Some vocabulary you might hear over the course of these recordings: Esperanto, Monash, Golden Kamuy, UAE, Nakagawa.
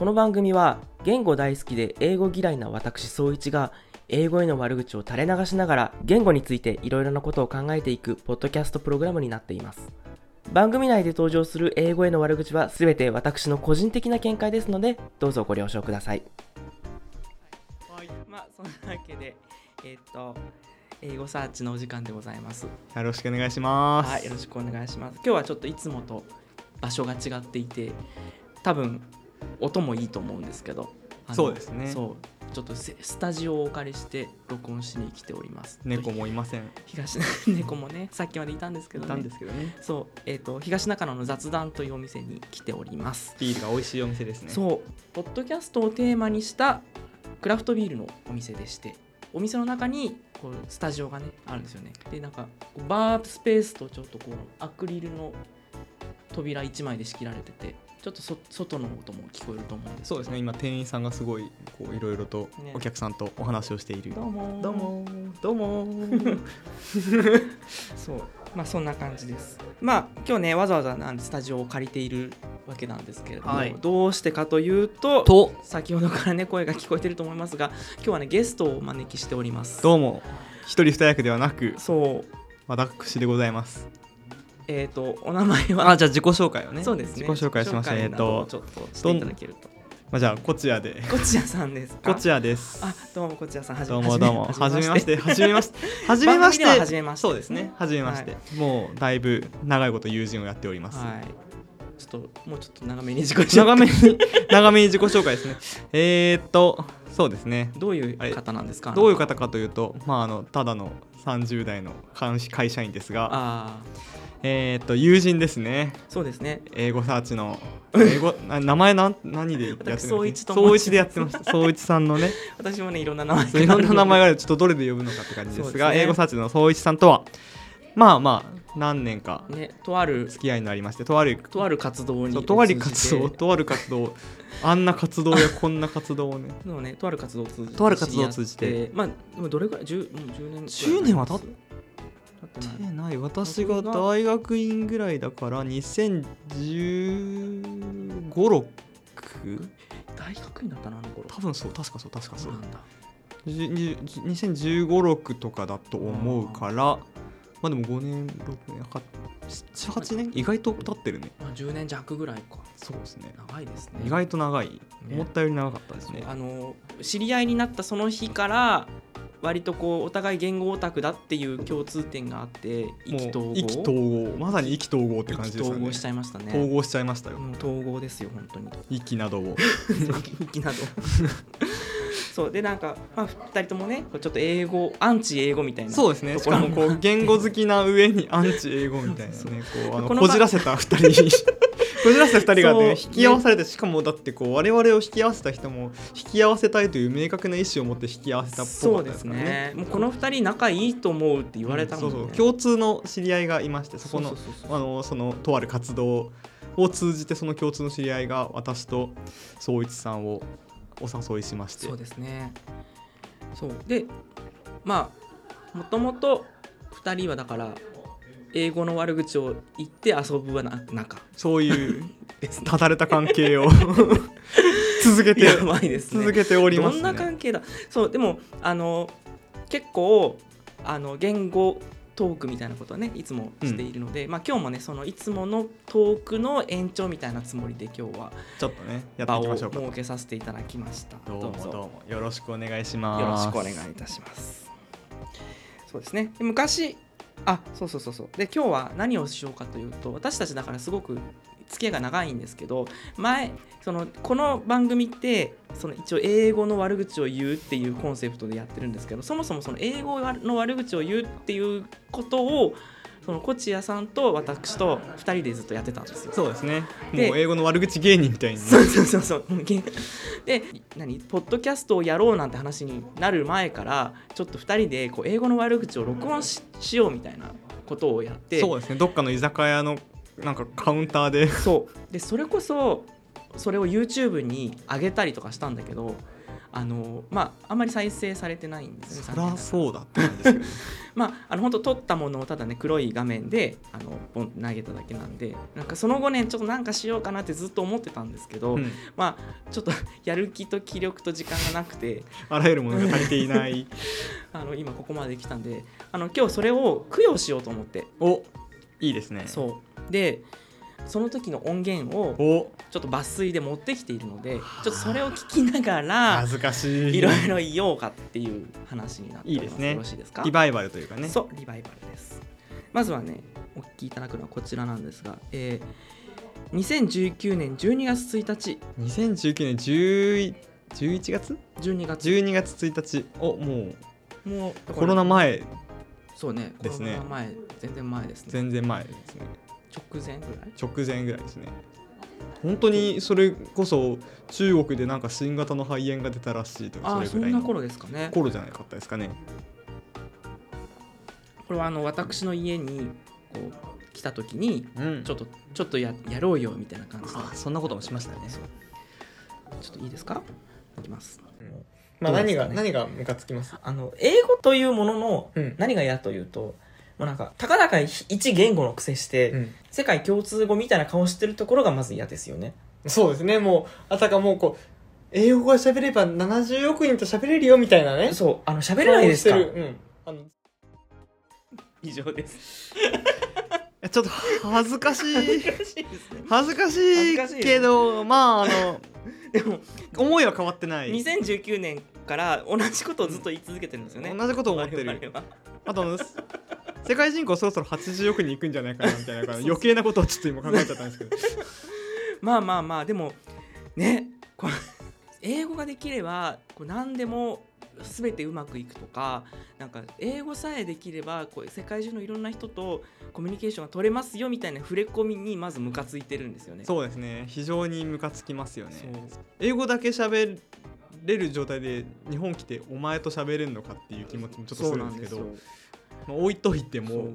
この番組は言語大好きで英語嫌いな私総一が英語への悪口を垂れ流しながら言語についていろいろなことを考えていくポッドキャストプログラムになっています。番組内で登場する英語への悪口はすべて私の個人的な見解ですので、どうぞご了承ください。そんなわけで、英語サーチのお時間でございます。よろしくお願いします。はい、よろしくお願いします。今日はちょっといつもと場所が違っていて、多分音もいいと思うんですけど、そうですね、そうちょっとスタジオをお借りして録音しに来ております。猫もいません。猫もね、さっきまでいたんですけど ね、そう、東中野の雑談というお店に来ております。ビールが美味しいお店ですね。そうポッドキャストをテーマにしたクラフトビールのお店でして、お店の中にこうスタジオがねあるんですよね。でなんかバースペースとちょっとこうアクリルの扉1枚で仕切られてて、ちょっと外の音も聞こえると思うんです。そうですね、今店員さんがすごいいろいろとお客さんとお話をしている、ね、どうもそう、そんな感じです。今日ねわざわざスタジオを借りているわけなんですけれども、はい、どうしてかというと先ほどからね声が聞こえてると思いますが、今日はねゲストをお招きしております。どうも、一人二役ではなく私でございます。お名前はじゃあ自己紹介をね。そうですね、自己紹介しました。ちょっとしていただけると、じゃあこちやさんです。あ、どうもこちやさん、はじめまして。そうですね、はじめまして、はい、もうだいぶ長いこと友人をやっております。はい、ちょっともうちょっと長めに自己紹介長めに自己紹介ですね。そうですね、どういう方なんですか。どういう方かというと、ただの30代の会社員ですが、友人ですね。そうですね、英語サーチの名前何でやってますか。総一でやってます。総一さんのね私もねいろんな名前がある、ちょっとどれで呼ぶのかって感じですが、です、ね、英語サーチの総一さんとは何年かとある付き合いになりまして、とある活動あんな活動やこんな活動をねとある活動を通じてどれぐらい10年10年は経ってない。私が大学院ぐらいだから2015、16大学院だったな、あの頃多分。確かそうなんだ。2015、16とかだと思うから、でも5年、6年、7、8年意外と経ってるね。10年弱ぐらいか。そうですね、長いですね。意外と長い、思ったより長かったですね。知り合いになったその日から割とこうお互い言語オタクだっていう共通点があって、意気投合、まさに意気投合って感じですよね。統合しちゃいましたよ。統合ですよ、本当に。意気などをそうで、2人ともねちょっと英語アンチ英語みたいな。そうですね、しかもこう言語好きな上にアンチ英語みたいなねこじらせた2人こじらせた2人がね引き合わされて、しかもだってこう我々を引き合わせた人も引き合わせたいという明確な意思を持って引き合わせたっぽかったですからね。そうですね、もうこの2人仲いいと思うって言われたもんね。そうそう、共通の知り合いがいまして、そこのそのとある活動を通じてその共通の知り合いが私と総一さんをお誘いしまして。そうですね、そうでもともと2人はだから英語の悪口を言って遊ぶは仲、そういうただれた関係を続けておりますね。どんな関係だ。そうでも結構言語トークみたいなことをねいつもしているので、今日もねそのいつものトークの延長みたいなつもりで今日はちょっとねやっていきましょうか。場を設けさせていただきました。どうもよろしくお願いします。よろしくお願いいたします。そうですね、で昔そうで今日は何をしようかというと、私たちだからすごく付き合いが長いんですけど、この番組って一応英語の悪口を言うっていうコンセプトでやってるんですけど、そもそもその英語の悪口を言うっていうことをこちやさんと私と2人でずっとやってたんですよ。そうですね、もう英語の悪口芸人みたいに。そうでポッドキャストをやろうなんて話になる前からちょっと2人でこう英語の悪口を録音 しようみたいなことをやって。そうですね、どっかの居酒屋のカウンターでそれこそそれを YouTube に上げたりとかしたんだけど、あんまり再生されてないんですね。そりゃそうだったんですけど、本当撮ったものをただね黒い画面でポン投げただけなんで、なんかその後ねちょっとなんかしようかなってずっと思ってたんですけど、ちょっとやる気と気力と時間がなくてあらゆるものが足りていない今ここまで来たんで今日それを供養しようと思って。お、いいですね。そうで、その時の音源をちょっと抜粋で持ってきているので、ちょっとそれを聞きながら恥ずかしいいろいろ言おうかっていう話になっております。いいですね。よろしいですか。リバイバルというかね。そう、リバイバルです。まずはねお聞きいただくのはこちらなんですが、2019年12月1日、2019年11月12月12月1日、おもうコロナ前。そうね、コロナ前、全然前ですね。全然前ですね。直前ぐらいですね。本当にそれこそ中国でなんか新型の肺炎が出たらしいとか、それぐらいの、そんな頃ですかね。頃じゃなかったですかね。これは私の家にこう来た時にちょっと やろうよみたいな感じで、そんなこともしましたね。ちょっといいですか。いきます。何がムカつきます。英語というものの何が嫌というと、もうなんかたかだか一言語の癖して、世界共通語みたいな顔してるところがまず嫌ですよね。そうですね。もうあたかもこう英語が喋れば70億人と喋れるよみたいなね。そう、喋れないですか。以上ですちょっと恥ずかしい恥ずかしいけど、でも思いは変わってない。2019年から同じことをずっと言い続けてるんですよね。同じことを思ってる。あと世界人口そろそろ80億人いくんじゃないかなみたいな余計なことをちょっと今考えちゃったんですけどまあでもね、これ英語ができればこう何でも全てうまくいくとか、なんか英語さえできればこう世界中のいろんな人とコミュニケーションが取れますよみたいな触れ込みにまずムカついてるんですよね。そうですね。非常にムカつきますよね。英語だけ喋れる状態で日本来てお前と喋れるのかっていう気持ちもちょっとするんですけど、置いといても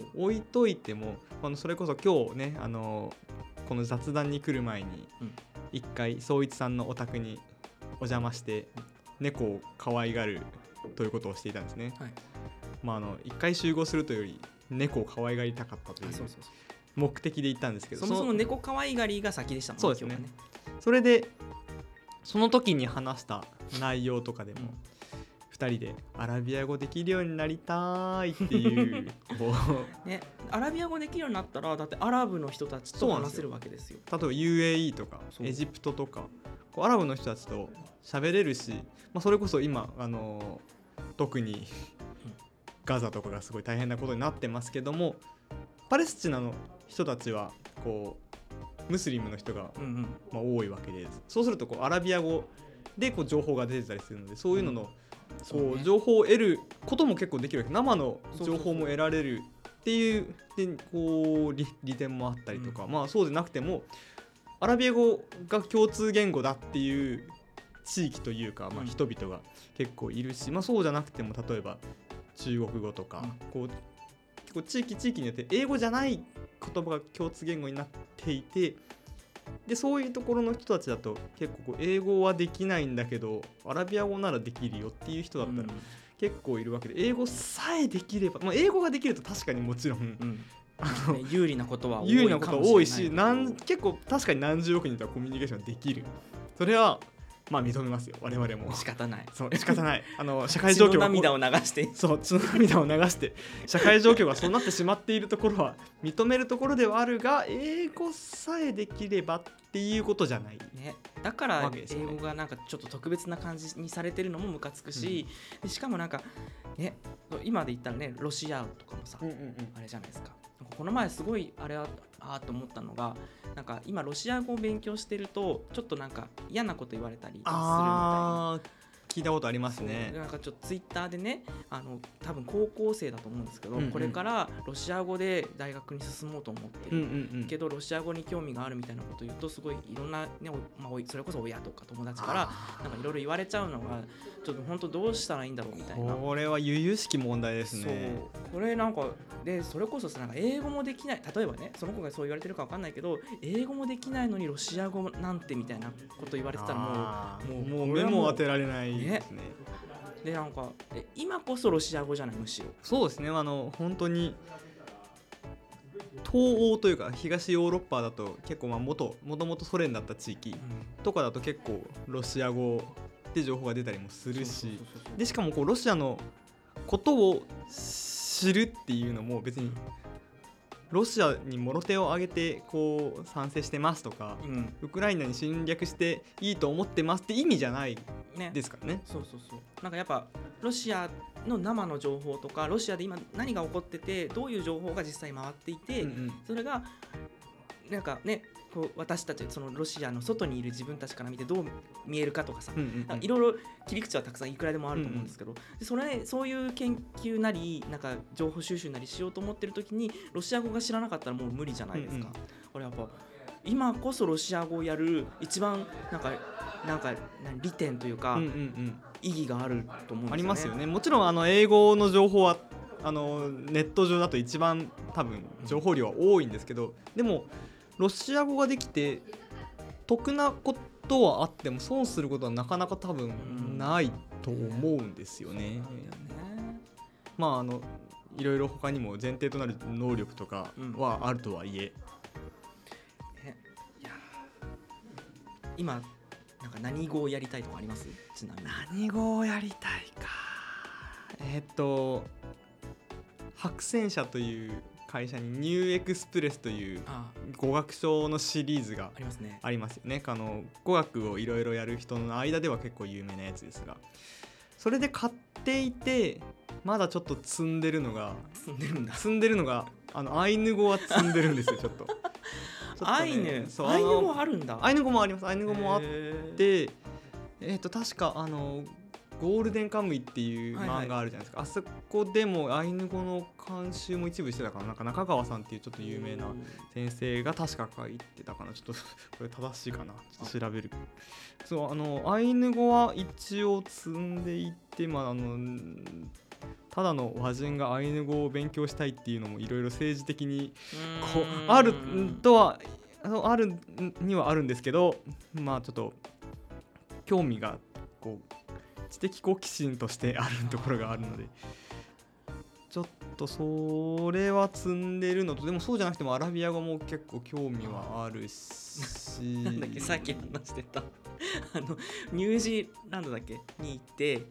それこそ今日ね、この雑談に来る前に一回宗一さんのお宅にお邪魔して猫を可愛がるということをしていたんですね。はい。一回集合するというより猫を可愛がりたかったという目的で行ったんですけど、そもそも猫可愛がりが先でしたもんね。そうですね。それでその時に話した内容とかでも、2人でアラビア語できるようになりたいっていうね、アラビア語できるようになったらだってアラブの人たちと話せるわけですよ。例えば UAE とかエジプトとかアラブの人たちと喋れるし、それこそ今特にガザとかがすごい大変なことになってますけども、パレスチナの人たちはこうムスリムの人が多いわけです。そうするとアラビア語で情報が出てたりするので、そういうののそう情報を得ることも結構できるわけ、生の情報も得られるっていうでこう利点もあったりとか、そうでなくてもアラビア語が共通言語だっていう地域というか、人々が結構いるし、そうじゃなくても例えば中国語とか、こう地域によって英語じゃない言葉が共通言語になっていて、でそういうところの人たちだと結構英語はできないんだけどアラビア語ならできるよっていう人だったら結構いるわけで、英語さえできれば、英語ができると確かにもちろん、有利なことは多いし、結構確かに何十億人とはコミュニケーションできる。それは認めますよ、我々も。仕方ない社会状況が血の涙を流して社会状況がそうなってしまっているところは認めるところではあるが、英語さえできればっていうことじゃない、ね、だから英語がなんかちょっと特別な感じにされてるのもムカつくし、しかもなんか、ね、今で言ったらねロシアとかもさ、あれじゃないですか。この前すごいあれと思ったのが、なんか今ロシア語を勉強してるとちょっとなんか嫌なこと言われたりするみたいな。聞いたことありますね。なんかちょっとツイッターでね、多分高校生だと思うんですけど、これからロシア語で大学に進もうと思ってる、けどロシア語に興味があるみたいなことを言うとすごいいろんな、ね、それこそ親とか友達からなんかいろいろ言われちゃうのがちょっと本当どうしたらいいんだろうみたいな。これは由々しき問題ですね。そう、これなんかでそれこそなんか英語もできない、例えばねその子がそう言われてるか分かんないけど英語もできないのにロシア語なんてみたいなこと言われてたらもうメモ当てられない。いですね。でなんか今こそロシア語じゃない、むしろ。そうですね、本当に東欧というか東ヨーロッパだと結構もともとソ連だった地域とかだと結構ロシア語で情報が出たりもするし、でしかもこうロシアのことを知るっていうのも別にロシアにもろ手を挙げてこう賛成してますとか、うん、ウクライナに侵略していいと思ってますって意味じゃないですからね。そうそうそう。なんかやっぱロシアの生の情報とかロシアで今何が起こっててどういう情報が実際回っていて、うんうん、それがなんかねこう私たちそのロシアの外にいる自分たちから見てどう見えるかとかさ、いろいろ切り口はたくさんいくらでもあると思うんですけど、うんうん、そういう研究なりなんか情報収集なりしようと思ってる時にロシア語が知らなかったらもう無理じゃないですか、うんうん、これやっぱ今こそロシア語をやる一番なんか利点というか、うんうんうん、意義があると思うんですよね。ありますよね。もちろん英語の情報はネット上だと一番多分情報量は多いんですけど、でもロシア語ができて得なことはあっても損することはなかなか多分ないと思うんですよね。まあいろいろ他にも前提となる能力とかはあるとはいえ、今なんか何語をやりたいとかあります？ちなみに何語をやりたいか、白泉社という会社にニューエクスプレスという語学書のシリーズがありますよね。語学をいろいろやる人の間では結構有名なやつですが、それで買っていてまだちょっと積んでるのがアイヌ語は積んでるんですよ。ちょっとね、アイヌ語あるんだ。アイヌ語もあります。アイヌ語もあって、確かゴールデンカムイっていう漫画あるじゃないですか、はいはい、あそこでもアイヌ語の監修も一部してたから、なんか中川さんっていうちょっと有名な先生が確か書いてたかな、ちょっとこれ正しいかな、ちょっと調べる。そう、アイヌ語は一応積んでいて、まあただの和人がアイヌ語を勉強したいっていうのもいろいろ政治的にこうあるとはあるにはあるんですけど、まあちょっと興味がこう知的好奇心としてあるところがあるので、ちょっとそれは積んでるのと、でもそうじゃなくてもアラビア語も結構興味はあるし、なんだっけさっき話してたニュージーランドだっけに行って、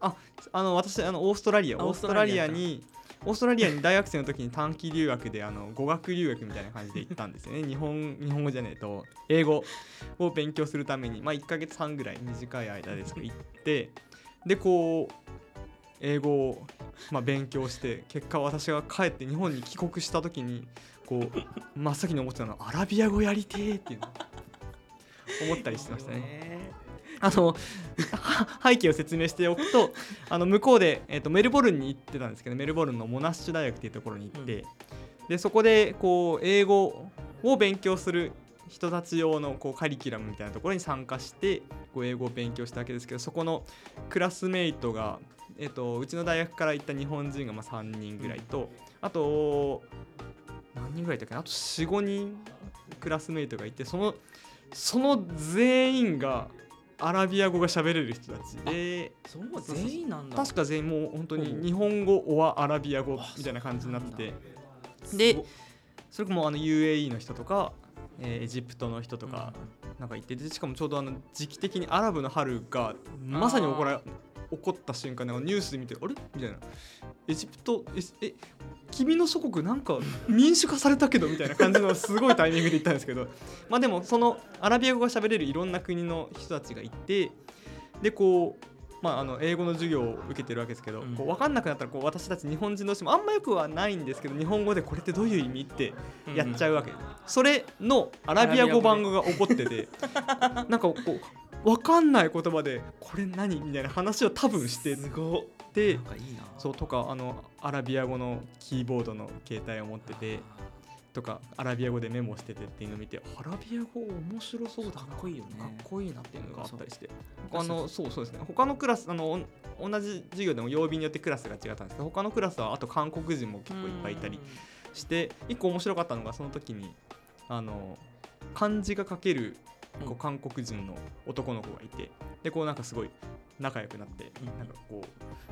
私オーストラリアに大学生の時に短期留学で語学留学みたいな感じで行ったんですよね。日本語じゃねえと英語を勉強するために、まあ1ヶ月半ぐらい短い間ですけど行って、でこう英語をまあ勉強して、結果私が帰って日本に帰国した時にこう真っ先に思ってたのはアラビア語やりてーっていうの思ったりしてましたね。背景を説明しておくと、向こうで、メルボルンに行ってたんですけど、メルボルンのモナッシュ大学っていうところに行って、でそこでこう英語を勉強する人たち用のこうカリキュラムみたいなところに参加してこう英語を勉強したわけですけど、そこのクラスメイトが、うちの大学から行った日本人がまあ3人ぐらいと、あと何人ぐらいだったっけな、あと 4,5 人クラスメイトがいて、その全員がアラビア語が喋れる人たちで、そう全員なんだ。確か全員もう本当に日本語オアアラビア語みたいな感じになってて、でそれもUAE の人とか、エジプトの人とかなんかいて、でしかもちょうど時期的にアラブの春がまさに起こった瞬間、ニュースで見てあれみたいな、エジプト君の祖国なんか民主化されたけどみたいな感じのすごいタイミングで言ったんですけどまあでもそのアラビア語が喋れるいろんな国の人たちがいて、でこうまあ英語の授業を受けてるわけですけど、こう分かんなくなったらこう私たち日本人同士もあんまよくはないんですけど、日本語でこれってどういう意味ってやっちゃうわけ、それのアラビア語版が起こっててなんかこう分かんない言葉でこれ何みたいな話を多分してで、そうとかアラビア語のキーボードの携帯を持っててとかアラビア語でメモしててっていうのを見て、アラビア語面白そうだな、かっこいいよね、かっこいいなっていうのがあったりして、そうですね、他のクラス同じ授業でも曜日によってクラスが違ったんですけど、他のクラスはあと韓国人も結構いっぱいいたりして、一個面白かったのがその時に漢字が書けるこう韓国人の男の子がいて、でこうなんかすごい仲良くなって、なんかこ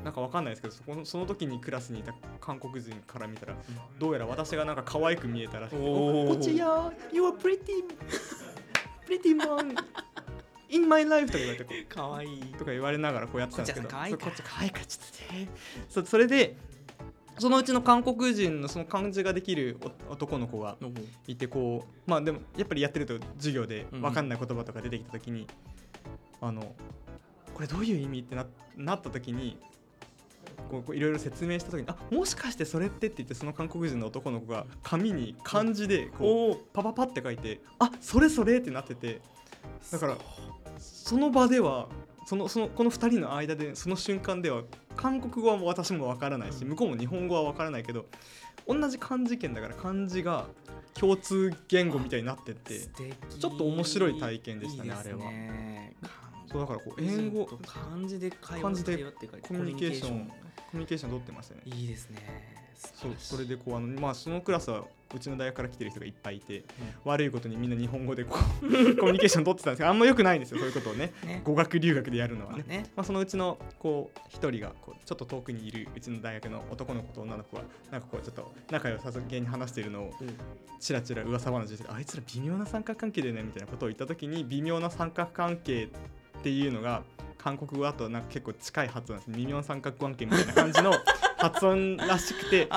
うなんかわかんないですけど、その時にクラスにいた韓国人から見たら、どうやら私がなんか可愛く見えたらしくて、こちら You are pretty man in my life とか言われて、可愛いとか言われながらこうやってたんですけど、こっち可愛いかちょっとそれで。そのうちの韓国人のその漢字ができる男の子がいて、こうまあでもやっぱりやってると授業で分かんない言葉とか出てきた時に、これどういう意味って なった時にいろいろ説明した時に、あ、もしかしてそれってって言って、その韓国人の男の子が紙に漢字でこうパパパって書いて、あ、それそれってなってて、だからその場ではこの2人の間でその瞬間では韓国語はもう私も分からないし、向こうも日本語は分からないけど、同じ漢字圏だから漢字が共通言語みたいになってって、ちょっと面白い体験でしたね。いいですね。あれはそうだから、こう英語漢字で会話ってコミュニケーション取ってましたね。いいですね。それでこうまあ、そのクラスはうちの大学から来てる人がいっぱいいて、悪いことにみんな日本語でこうコミュニケーション取ってたんですけど、あんま良くないんですよ、そういうことをね。語学留学でやるのはね。まあ、そのうちのこう一人がこうちょっと遠くにいるうちの大学の男の子と女の子はなんかこうちょっと仲良さそうに話しているのをちらちら噂話して、あいつら微妙な三角関係だよねみたいなことを言った時に、微妙な三角関係っていうのが韓国語だとなんか結構近い発音なんです。微妙な三角関係みたいな感じの発音らしくて、それを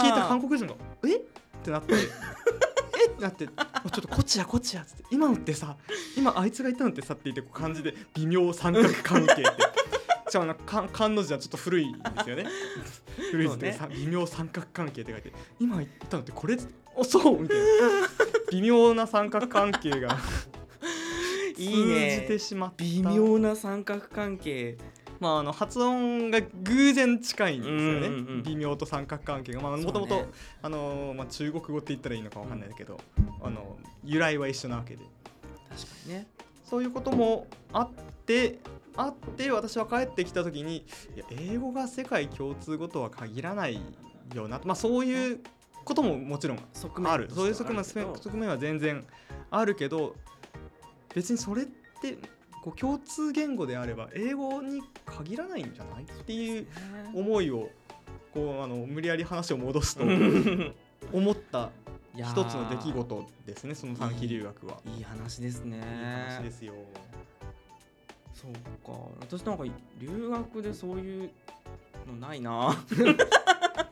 聞いた韓国人がえってなってえってなって、ちょっとこっちやっつって、今のってさ、今あいつが言ったのってさって言って、こう漢字で微妙三角関係ってしかもなんか漢の字はちょっと古いんですよね。古い字で、ね、微妙三角関係って書いて、今言ったのってこれおそうみたいな微妙な三角関係が通じてしまった。いい、ね、微妙な三角関係、まあ、発音が偶然近いんですよね、うんうんうん、微妙と三角関係が、もともと中国語って言ったらいいのか分かんないけど、由来は一緒なわけで、確かにね、そういうこともあって私は帰ってきた時に、いや英語が世界共通語とは限らないよな、まあ、そういうことももちろんある、そういう側面は全然あるけど、別にそれってこう共通言語であれば英語に限らないんじゃないっていう思いをこう無理やり話を戻すと思った一つの出来事ですね、その短期留学は。いい話ですね。いい話ですよ。そうか、私なんか留学でそういうのないな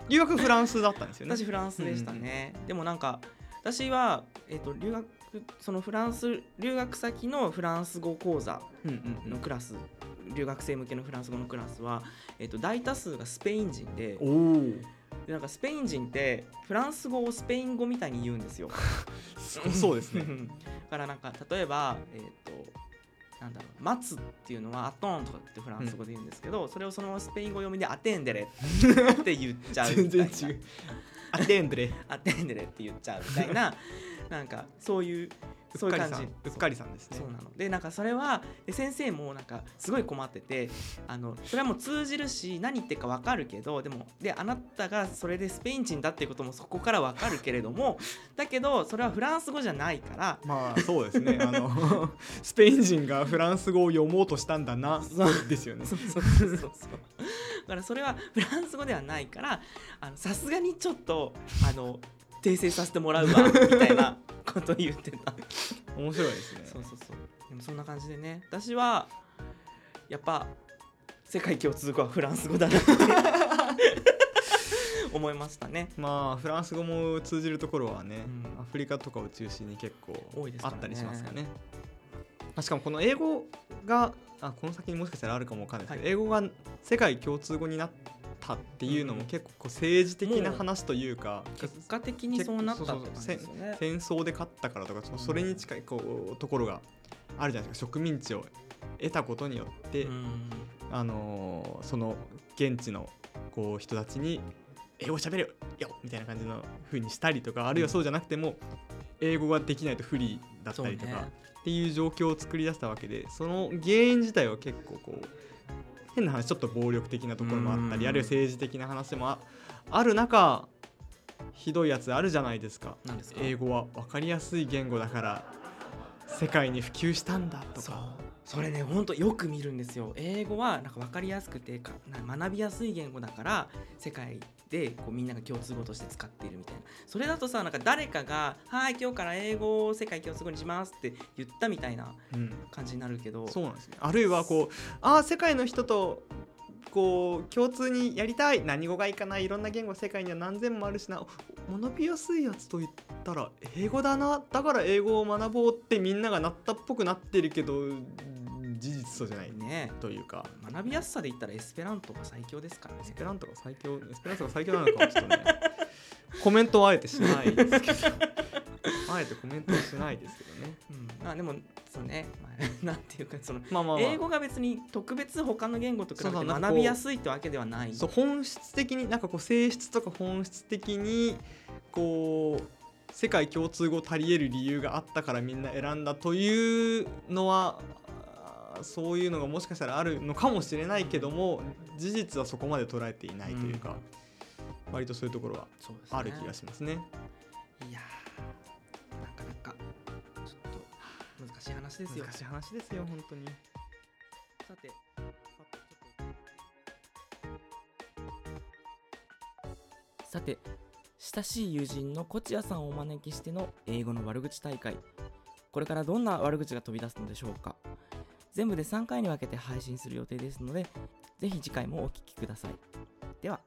留学フランスだったんですよね。私フランスでしたね、うん、でもなんか私は、留学そのフランス留学先のフランス語講座のクラス、留学生向けのフランス語のクラスは、大多数がスペイン人で、なんかスペイン人ってフランス語をスペイン語みたいに言うんですよそうですねだからなんか例えば、なんだろう、待つっていうのはアトンとかってフランス語で言うんですけど、それをそのままスペイン語読みでアテンデレって言っちゃうみたいな全然違うアテンデレって言っちゃうみたいななんかそういう感じ、うっかりさんですね。そうなので、なんかそれは先生もなんかすごい困ってて、それはもう通じるし何言ってるか分かるけど、でもであなたがそれでスペイン人だっていうこともそこから分かるけれどもだけどそれはフランス語じゃないから、まあそうですねスペイン人がフランス語を読もうとしたんだなですよねそうだからそれはフランス語ではないから、さすがにちょっと訂正させてもらうわみたいなこと言ってた面白いですね。そうでもそんな感じでね、私はやっぱ世界共通語はフランス語だなって思いましたね。まあフランス語も通じるところはね、アフリカとかを中心に結構あったりしますよね。しかもこの英語がこの先にもしかしたらあるかもわかんないですけど、英語が世界共通語になったっていうのも結構こう政治的な話というか、結果的にそうなったって感じですよね。戦争で勝ったからとか、それに近いこうところがあるじゃないですか。植民地を得たことによって、その現地のこう人たちに英語喋れよみたいな感じの風にしたりとか、あるいはそうじゃなくても英語ができないと不利だったりとかっていう状況を作り出したわけで、その原因自体は結構こう変な話、ちょっと暴力的なところもあったり、あるいは政治的な話もある中、ひどいやつあるじゃないですか。英語は分かりやすい言語だから世界に普及したんだとか。それね、本当よく見るんですよ。英語はなんか分かりやすくて学びやすい言語だから世界でこうみんなが共通語として使っているみたいな。それだとさ、なんか誰かがはい今日から英語を世界共通語にしますって言ったみたいな感じになるけど、うん、そうなんですね。あるいはこう世界の人とこう共通にやりたい、何語がいいかな、いろんな言語世界には何千もあるしな、学びやすいやつと言ったら英語だな、だから英語を学ぼうってみんながなったっぽくなってるけど事実そうじゃないね、というか学びやすさで言ったらエスペラントが最強ですからね。エスペラントが最強なのかもしれない。コメントはあえてしないですけどあえてコメントはしないですけどね、うん、でもそうね、なんていうかその、英語が別に特別他の言語と比べて学びやすいってわけではない。そう、本質的になんかこう性質とか本質的にこう世界共通語足り得る理由があったからみんな選んだというのは、そういうのがもしかしたらあるのかもしれないけども、事実はそこまで捉えていないというか、割とそういうところはある気がしますね。いやなかなかちょっと難しい話ですよ。難しい話ですよ、本当に。さて、親しい友人のコチヤさんをお招きしての英語の悪口大会。これからどんな悪口が飛び出すのでしょうか。全部で3回に分けて配信する予定ですので、ぜひ次回もお聞きください。では。